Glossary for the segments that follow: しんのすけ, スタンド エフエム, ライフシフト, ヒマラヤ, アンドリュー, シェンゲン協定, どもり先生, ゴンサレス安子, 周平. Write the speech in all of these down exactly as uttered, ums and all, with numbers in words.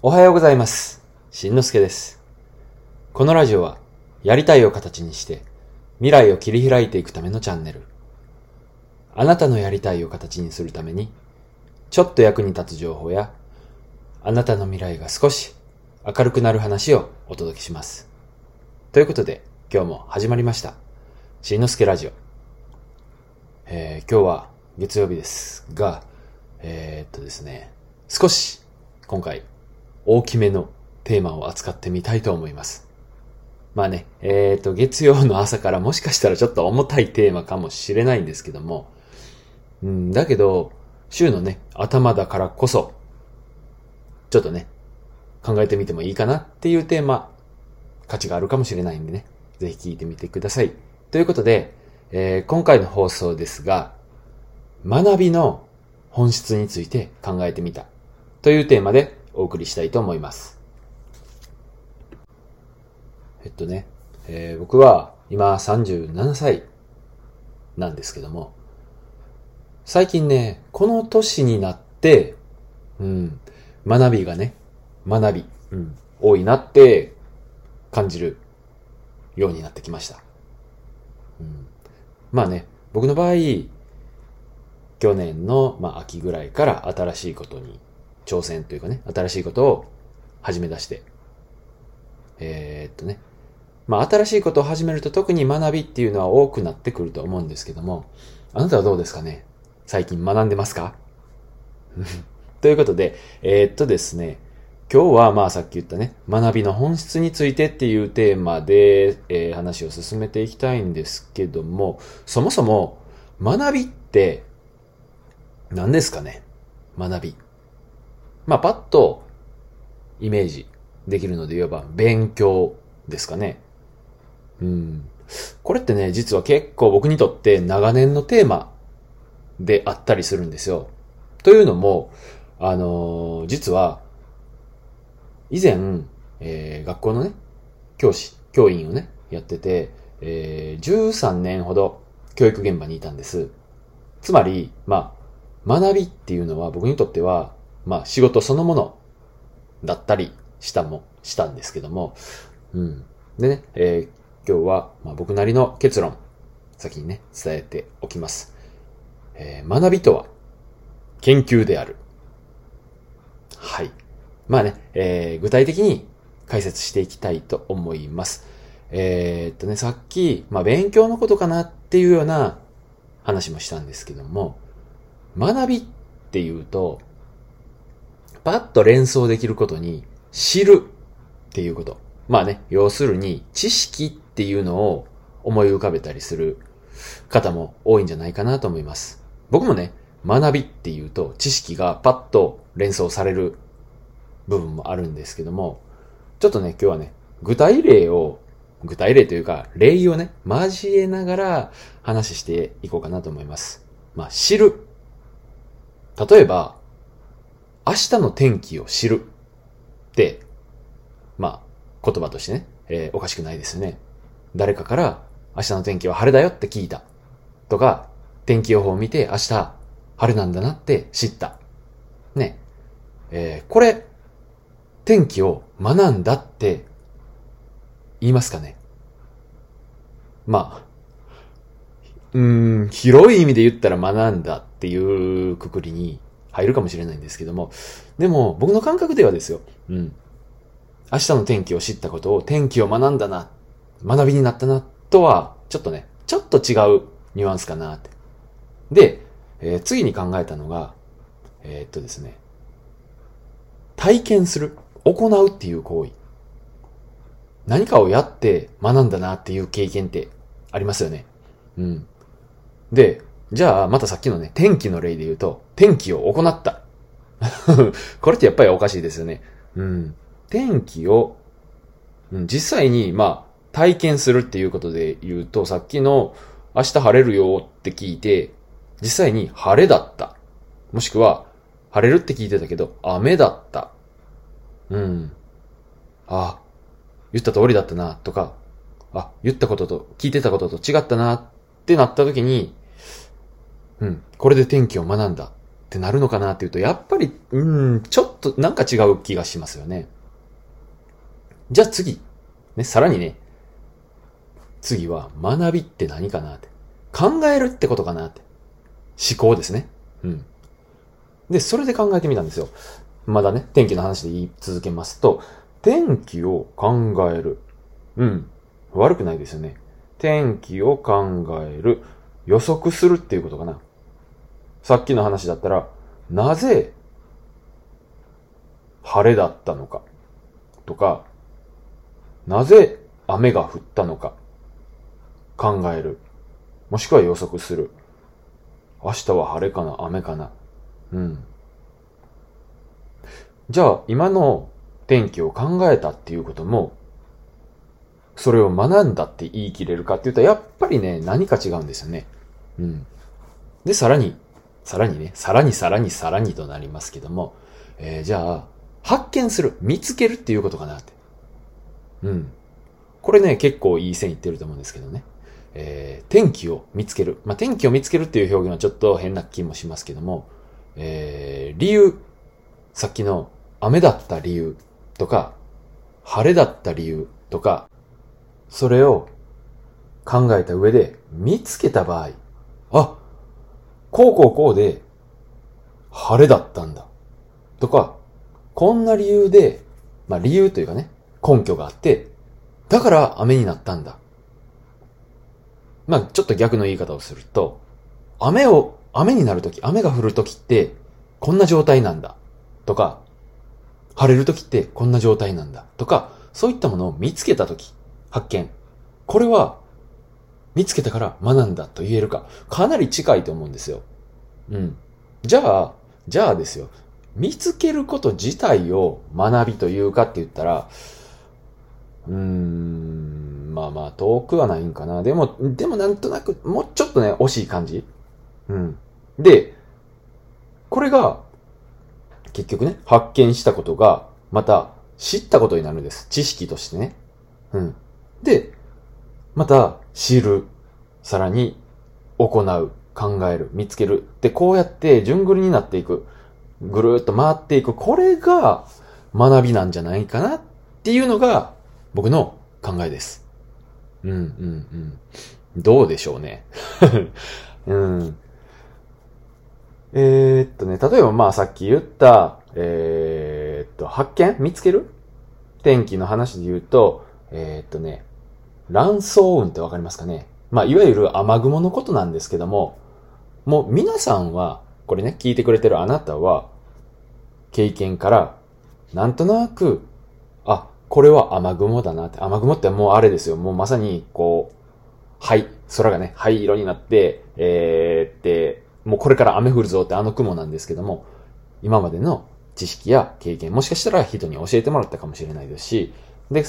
おはようございます。しんのすけです。このラジオは、やりたいを形にして、未来を切り開いていくためのチャンネル。あなたのやりたいを形にするために、ちょっと役に立つ情報や、あなたの未来が少し明るくなる話をお届けします。ということで、今日も始まりました。しんのすけラジオ。えー、今日は月曜日ですが、えー、っとですね、少し今回、大きめのテーマを扱ってみたいと思います。まあね、えっと、月曜の朝からもしかしたらちょっと重たいテーマかもしれないんですけども、うん、だけど、週のね、頭だからこそ、ちょっとね、考えてみてもいいかなっていうテーマ、価値があるかもしれないんでね、ぜひ聞いてみてください。ということで、えー、今回の放送ですが、学びの本質について考えてみたというテーマで、お送りしたいと思います。えっとね、えー、僕は今さんじゅうななさいなんですけども、最近ね、この年になって、うん、学びがね、学び、うん、多いなって感じるようになってきました。うん、まあね、僕の場合、去年の、まあ、秋ぐらいから新しいことに挑戦というかね、新しいことを始め出して。えー、っとね。まあ、新しいことを始めると特に学びっていうのは多くなってくると思うんですけども、あなたはどうですかね？最近学んでますか？ということで、えー、っとですね、今日はまあさっき言ったね、学びの本質についてっていうテーマで、えー、話を進めていきたいんですけども、そもそも学びって何ですかね？学び。まあ、パッとイメージできるので言えば勉強ですかね。うん。これってね、実は結構僕にとって長年のテーマであったりするんですよ。というのも、あのー、実は、以前、えー、学校のね、教師、教員をね、やってて、えー、じゅうさんねんほど教育現場にいたんです。つまり、まあ、学びっていうのは僕にとっては、まあ仕事そのものだったりしたも、したんですけども。うん。でね、えー、今日はまあ僕なりの結論、先にね、伝えておきます。えー、学びとは、研究である。はい。まあね、えー、具体的に解説していきたいと思います。えー、っとね、さっき、まあ勉強のことかなっていうような話もしたんですけども、学びっていうと、パッと連想できることに知るっていうこと。まあね、要するに知識っていうのを思い浮かべたりする方も多いんじゃないかなと思います。僕もね、学びっていうと知識がパッと連想される部分もあるんですけども、ちょっとね、今日はね、具体例を、具体例というか、例をね、交えながら話していこうかなと思います。まあ、知る。例えば、明日の天気を知るって、まあ、言葉としてね、えー、おかしくないですよね。誰かから明日の天気は晴れだよって聞いたとか、天気予報を見て明日晴れなんだなって知った。ね。えー、これ、天気を学んだって言いますかね。まあ、うーん、広い意味で言ったら学んだっていうくくりに、入るかもしれないんですけども、でも僕の感覚ではですよ、うん、明日の天気を知ったことを天気を学んだな、学びになったなとはちょっとね、ちょっと違うニュアンスかなって。で、えー、次に考えたのが、えー、っとですね、体験する、行うっていう行為、何かをやって学んだなっていう経験ってありますよね。うん。で。じゃあ、またさっきのね、天気の例で言うと、天気を行った。これってやっぱりおかしいですよね。うん。天気を、うん、実際に、まあ、体験するっていうことで言うと、さっきの、明日晴れるよって聞いて、実際に晴れだった。もしくは、晴れるって聞いてたけど、雨だった。うん。あ、言った通りだったな、とか、あ、言ったことと、聞いてたことと違ったな、ってなった時に、うん。これで天気を学んだっってなるのかなっていうと、やっぱり、うん、ちょっとなんか違う気がしますよね。じゃあ次、ね、さらにね、次は学びって何かなって。考えるってことかなって。思考ですね。うん。で、それで考えてみたんですよ。まだね、天気の話で言い続けますと、天気を考える。うん。悪くないですよね。天気を考える。予測するっていうことかな。さっきの話だったら、なぜ晴れだったのかとか、なぜ雨が降ったのか考える。もしくは予測する。明日は晴れかな、雨かな。うん。じゃあ、今の天気を考えたっていうことも、それを学んだって言い切れるかって言ったら、やっぱりね、何か違うんですよね。うん。で、さらに、さらにね、さらにさらにさらにとなりますけども、えー、じゃあ、発見する、見つけるっていうことかなって。うん。これね、結構いい線いってると思うんですけどね。えー、天気を見つける。まあ、天気を見つけるっていう表現はちょっと変な気もしますけども、えー、理由。さっきの雨だった理由とか、晴れだった理由とか、それを考えた上で見つけた場合、あ、こうこうこうで晴れだったんだとか、こんな理由で、まあ理由というかね、根拠があって、だから雨になったんだ。まあちょっと逆の言い方をすると、雨を、雨になるとき、雨が降るときってこんな状態なんだとか、晴れるときってこんな状態なんだとか、そういったものを見つけたとき、発見。これは見つけたから学んだと言えるか、かなり近いと思うんですよ。うん。じゃあ、じゃあですよ。見つけること自体を学びというかって言ったら、うーん、まあまあ遠くはないんかな。でも、でもなんとなく、もうちょっとね、惜しい感じ。うん。で、これが、結局ね、発見したことが、また知ったことになるんです。知識としてね。うん。で、また知る、さらに行う、考える、見つけるってこうやって順繰りになっていく、ぐるーっと回っていく、これが学びなんじゃないかなっていうのが僕の考えです。うんうんうん。どうでしょうね。うん。えー、っとね、例えばまあさっき言った、えー、っと発見、見つける、天気の話で言うと。えー、っとね、乱層雲ってわかりますかね。まあ、いわゆる雨雲のことなんですけども、もう皆さんは、これね、聞いてくれてるあなたは、経験から、なんとなく、あ、これは雨雲だなって。雨雲ってもうあれですよ。もうまさに、こう、灰、空がね、灰色になって、えー、って、もうこれから雨降るぞってあの雲なんですけども、今までの知識や経験、もしかしたら人に教えてもらったかもしれないですし、で、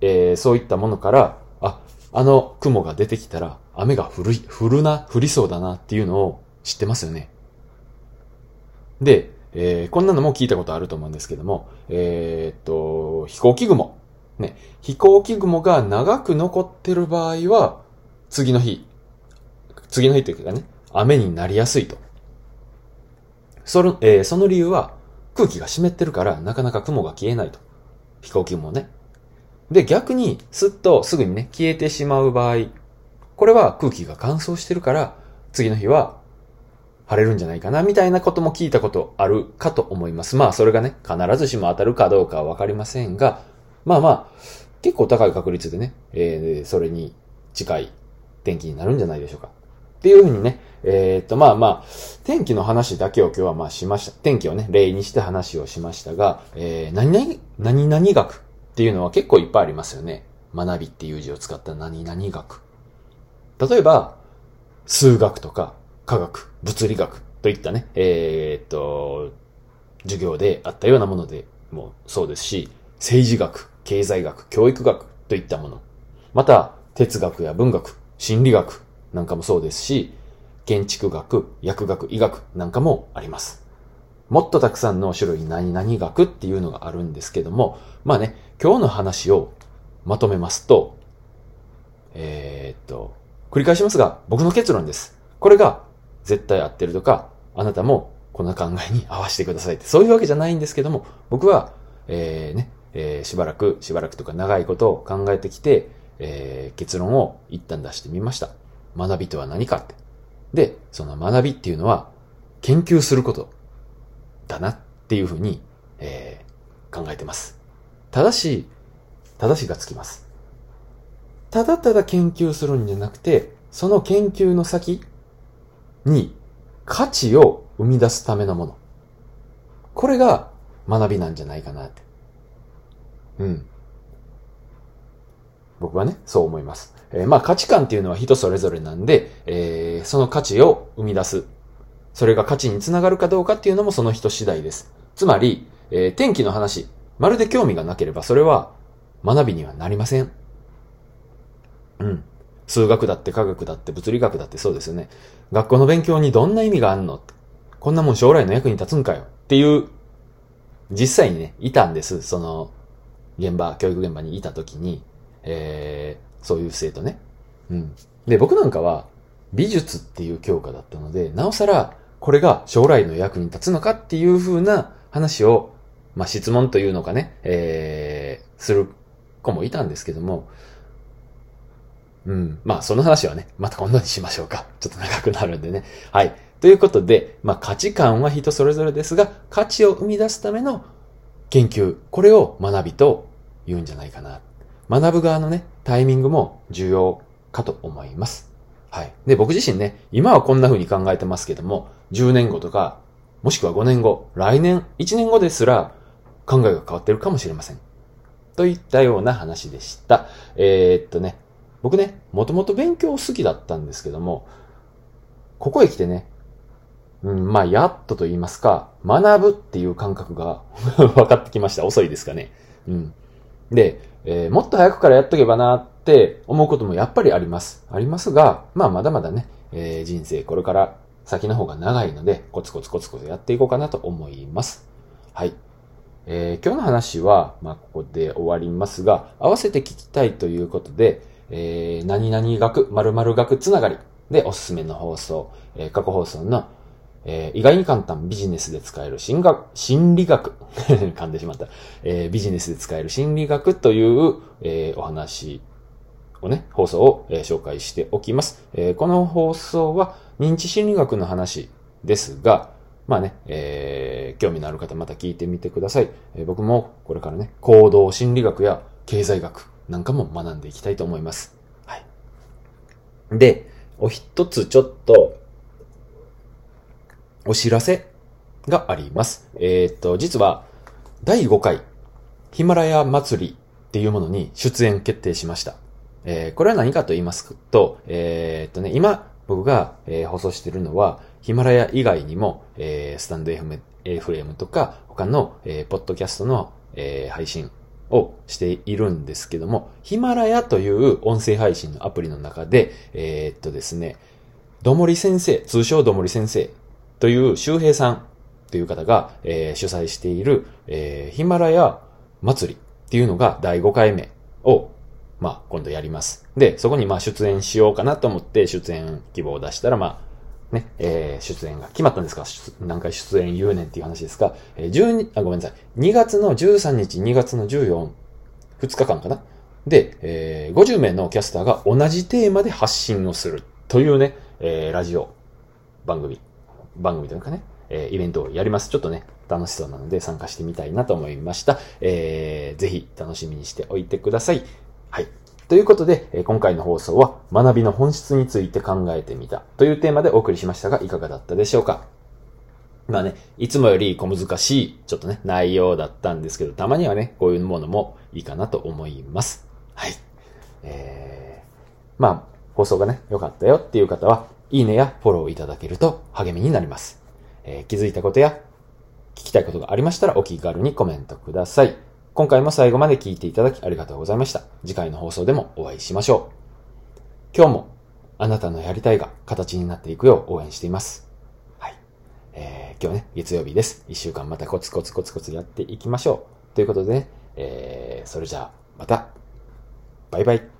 えー、そういったものから、あ、あの雲が出てきたら雨が降る、降るな、降りそうだなっていうのを知ってますよね。で、えー、こんなのも聞いたことあると思うんですけども、えー、っと、飛行機雲。ね、飛行機雲が長く残ってる場合は、次の日、次の日というかね、雨になりやすいと。その、えー、その理由は空気が湿ってるからなかなか雲が消えないと。飛行機雲ね。で、逆に、すっとすぐにね、消えてしまう場合、これは空気が乾燥してるから、次の日は晴れるんじゃないかな、みたいなことも聞いたことあるかと思います。まあ、それがね、必ずしも当たるかどうかはわかりませんが、まあまあ、結構高い確率でね、えー、それに近い天気になるんじゃないでしょうか。っていうふうにね、えー、っと、まあまあ、天気の話だけを今日はまあしました。天気をね、例にして話をしましたが、えー、何々、何々学。っていうのは結構いっぱいありますよね。学びっていう字を使った何々学。例えば、数学とか科学、物理学といったね、えー、っと、授業であったようなものでもそうですし、政治学、経済学、教育学といったもの。また、哲学や文学、心理学なんかもそうですし、建築学、薬学、医学なんかもあります。もっとたくさんの種類何々学っていうのがあるんですけども、まあね、今日の話をまとめますと、えー、っと、繰り返しますが、僕の結論です。これが絶対合ってるとか、あなたもこの考えに合わせてくださいって、そういうわけじゃないんですけども、僕は、えーね、えー、しばらく、しばらくとか長いことを考えてきて、えー、結論を一旦出してみました。学びとは何かって。で、その学びっていうのは、研究することだなっていうふうに、えー、考えてます。ただし、ただしがつきます。ただただ研究するんじゃなくて、その研究の先に価値を生み出すためのもの。これが学びなんじゃないかなって。うん。僕はね、そう思います。えー、まあ価値観っていうのは人それぞれなんで、えー、その価値を生み出す。それが価値につながるかどうかっていうのもその人次第です。つまり、えー、天気の話、まるで興味がなければそれは学びにはなりません。うん。数学だって科学だって物理学だってそうですよね。学校の勉強にどんな意味があんの？こんなもん将来の役に立つんかよっていう、実際にね、いたんです。その、現場、教育現場にいた時に、えー、そういう生徒ね。うん。で、僕なんかは美術っていう教科だったので、なおさらこれが将来の役に立つのかっていう風な話を、まあ、質問というのかね、えー、する子もいたんですけども、うん。まあ、その話はね、また今度にしましょうか。ちょっと長くなるんでね。はい。ということで、まあ、価値観は人それぞれですが、価値を生み出すための研究、これを学びと言うんじゃないかな。学ぶ側のね、タイミングも重要かと思います。はい。で、僕自身ね、今はこんな風に考えてますけども、じゅうねんごとか、もしくはごねんご、来年、いちねんごですら考えが変わってるかもしれません。といったような話でした。えー、っとね、僕ね、もともと勉強好きだったんですけども、ここへ来てね、うん、まあ、やっとと言いますか、学ぶっていう感覚が分かってきました。遅いですかね。うん。で、えー、もっと早くからやっとけばなって思うこともやっぱりあります。ありますが、まあ、まだまだね、えー、人生これから先の方が長いので、コツコツコツコツやっていこうかなと思います。はい。えー、今日の話は、まあ、ここで終わりますが、合わせて聞きたいということで、えー、何々学、〇〇学つながりでおすすめの放送、えー、過去放送の、えー、意外に簡単ビジネスで使える心学、心理学噛んでしまった、えー、ビジネスで使える心理学という、えー、お話をね、放送を、えー、紹介しておきます、えー。この放送は認知心理学の話ですが、まあね、えー、興味のある方また聞いてみてください、えー。僕もこれからね、行動心理学や経済学、なんかも学んでいきたいと思います。はい。で、お一つちょっと、お知らせがあります。えっと、実は、だいごかい、ヒマラヤ祭りっていうものに出演決定しました。えー、これは何かと言いますと、えー、っとね、今、僕が、えー、放送しているのは、ヒマラヤ以外にも、えー、スタンド エフエム とか、他の、えー、ポッドキャストの、えー、配信、をしているんですけども、ヒマラヤという音声配信のアプリの中で、えー、っとですね、どもり先生、通称どもり先生という周平さんという方が、えー、主催している、えー、ヒマラヤ祭りっていうのがだいごかいめを、まあ、今度やります。で、そこにまあ出演しようかなと思って出演希望を出したら、まあ、ね、えー、出演が決まったんですか？何回出演言うねんっていう話ですが、えー、12あごめんなさい、にがつのじゅうさんにち、にがつのじゅうよっか、ふつかかんかなで、えー、ごじゅうめいのキャスターが同じテーマで発信をするというね、えー、ラジオ番組番組というかね、えー、イベントをやります。ちょっとね楽しそうなので参加してみたいなと思いました。えー、ぜひ楽しみにしておいてください。はい。ということで、今回の放送は学びの本質について考えてみたというテーマでお送りしましたが、いかがだったでしょうか。まあね、いつもより小難しい、ちょっとね、内容だったんですけど、たまにはね、こういうものもいいかなと思います。はい。えー、まあ、放送がね、良かったよっていう方は、いいねやフォローいただけると励みになります。えー、気づいたことや、聞きたいことがありましたらお気軽にコメントください。今回も最後まで聞いていただきありがとうございました。次回の放送でもお会いしましょう。今日もあなたのやりたいが形になっていくよう応援しています。はい。えー、今日ね、月曜日です。一週間またコツコツコツコツやっていきましょう。ということでね、えー、それじゃあまた。バイバイ。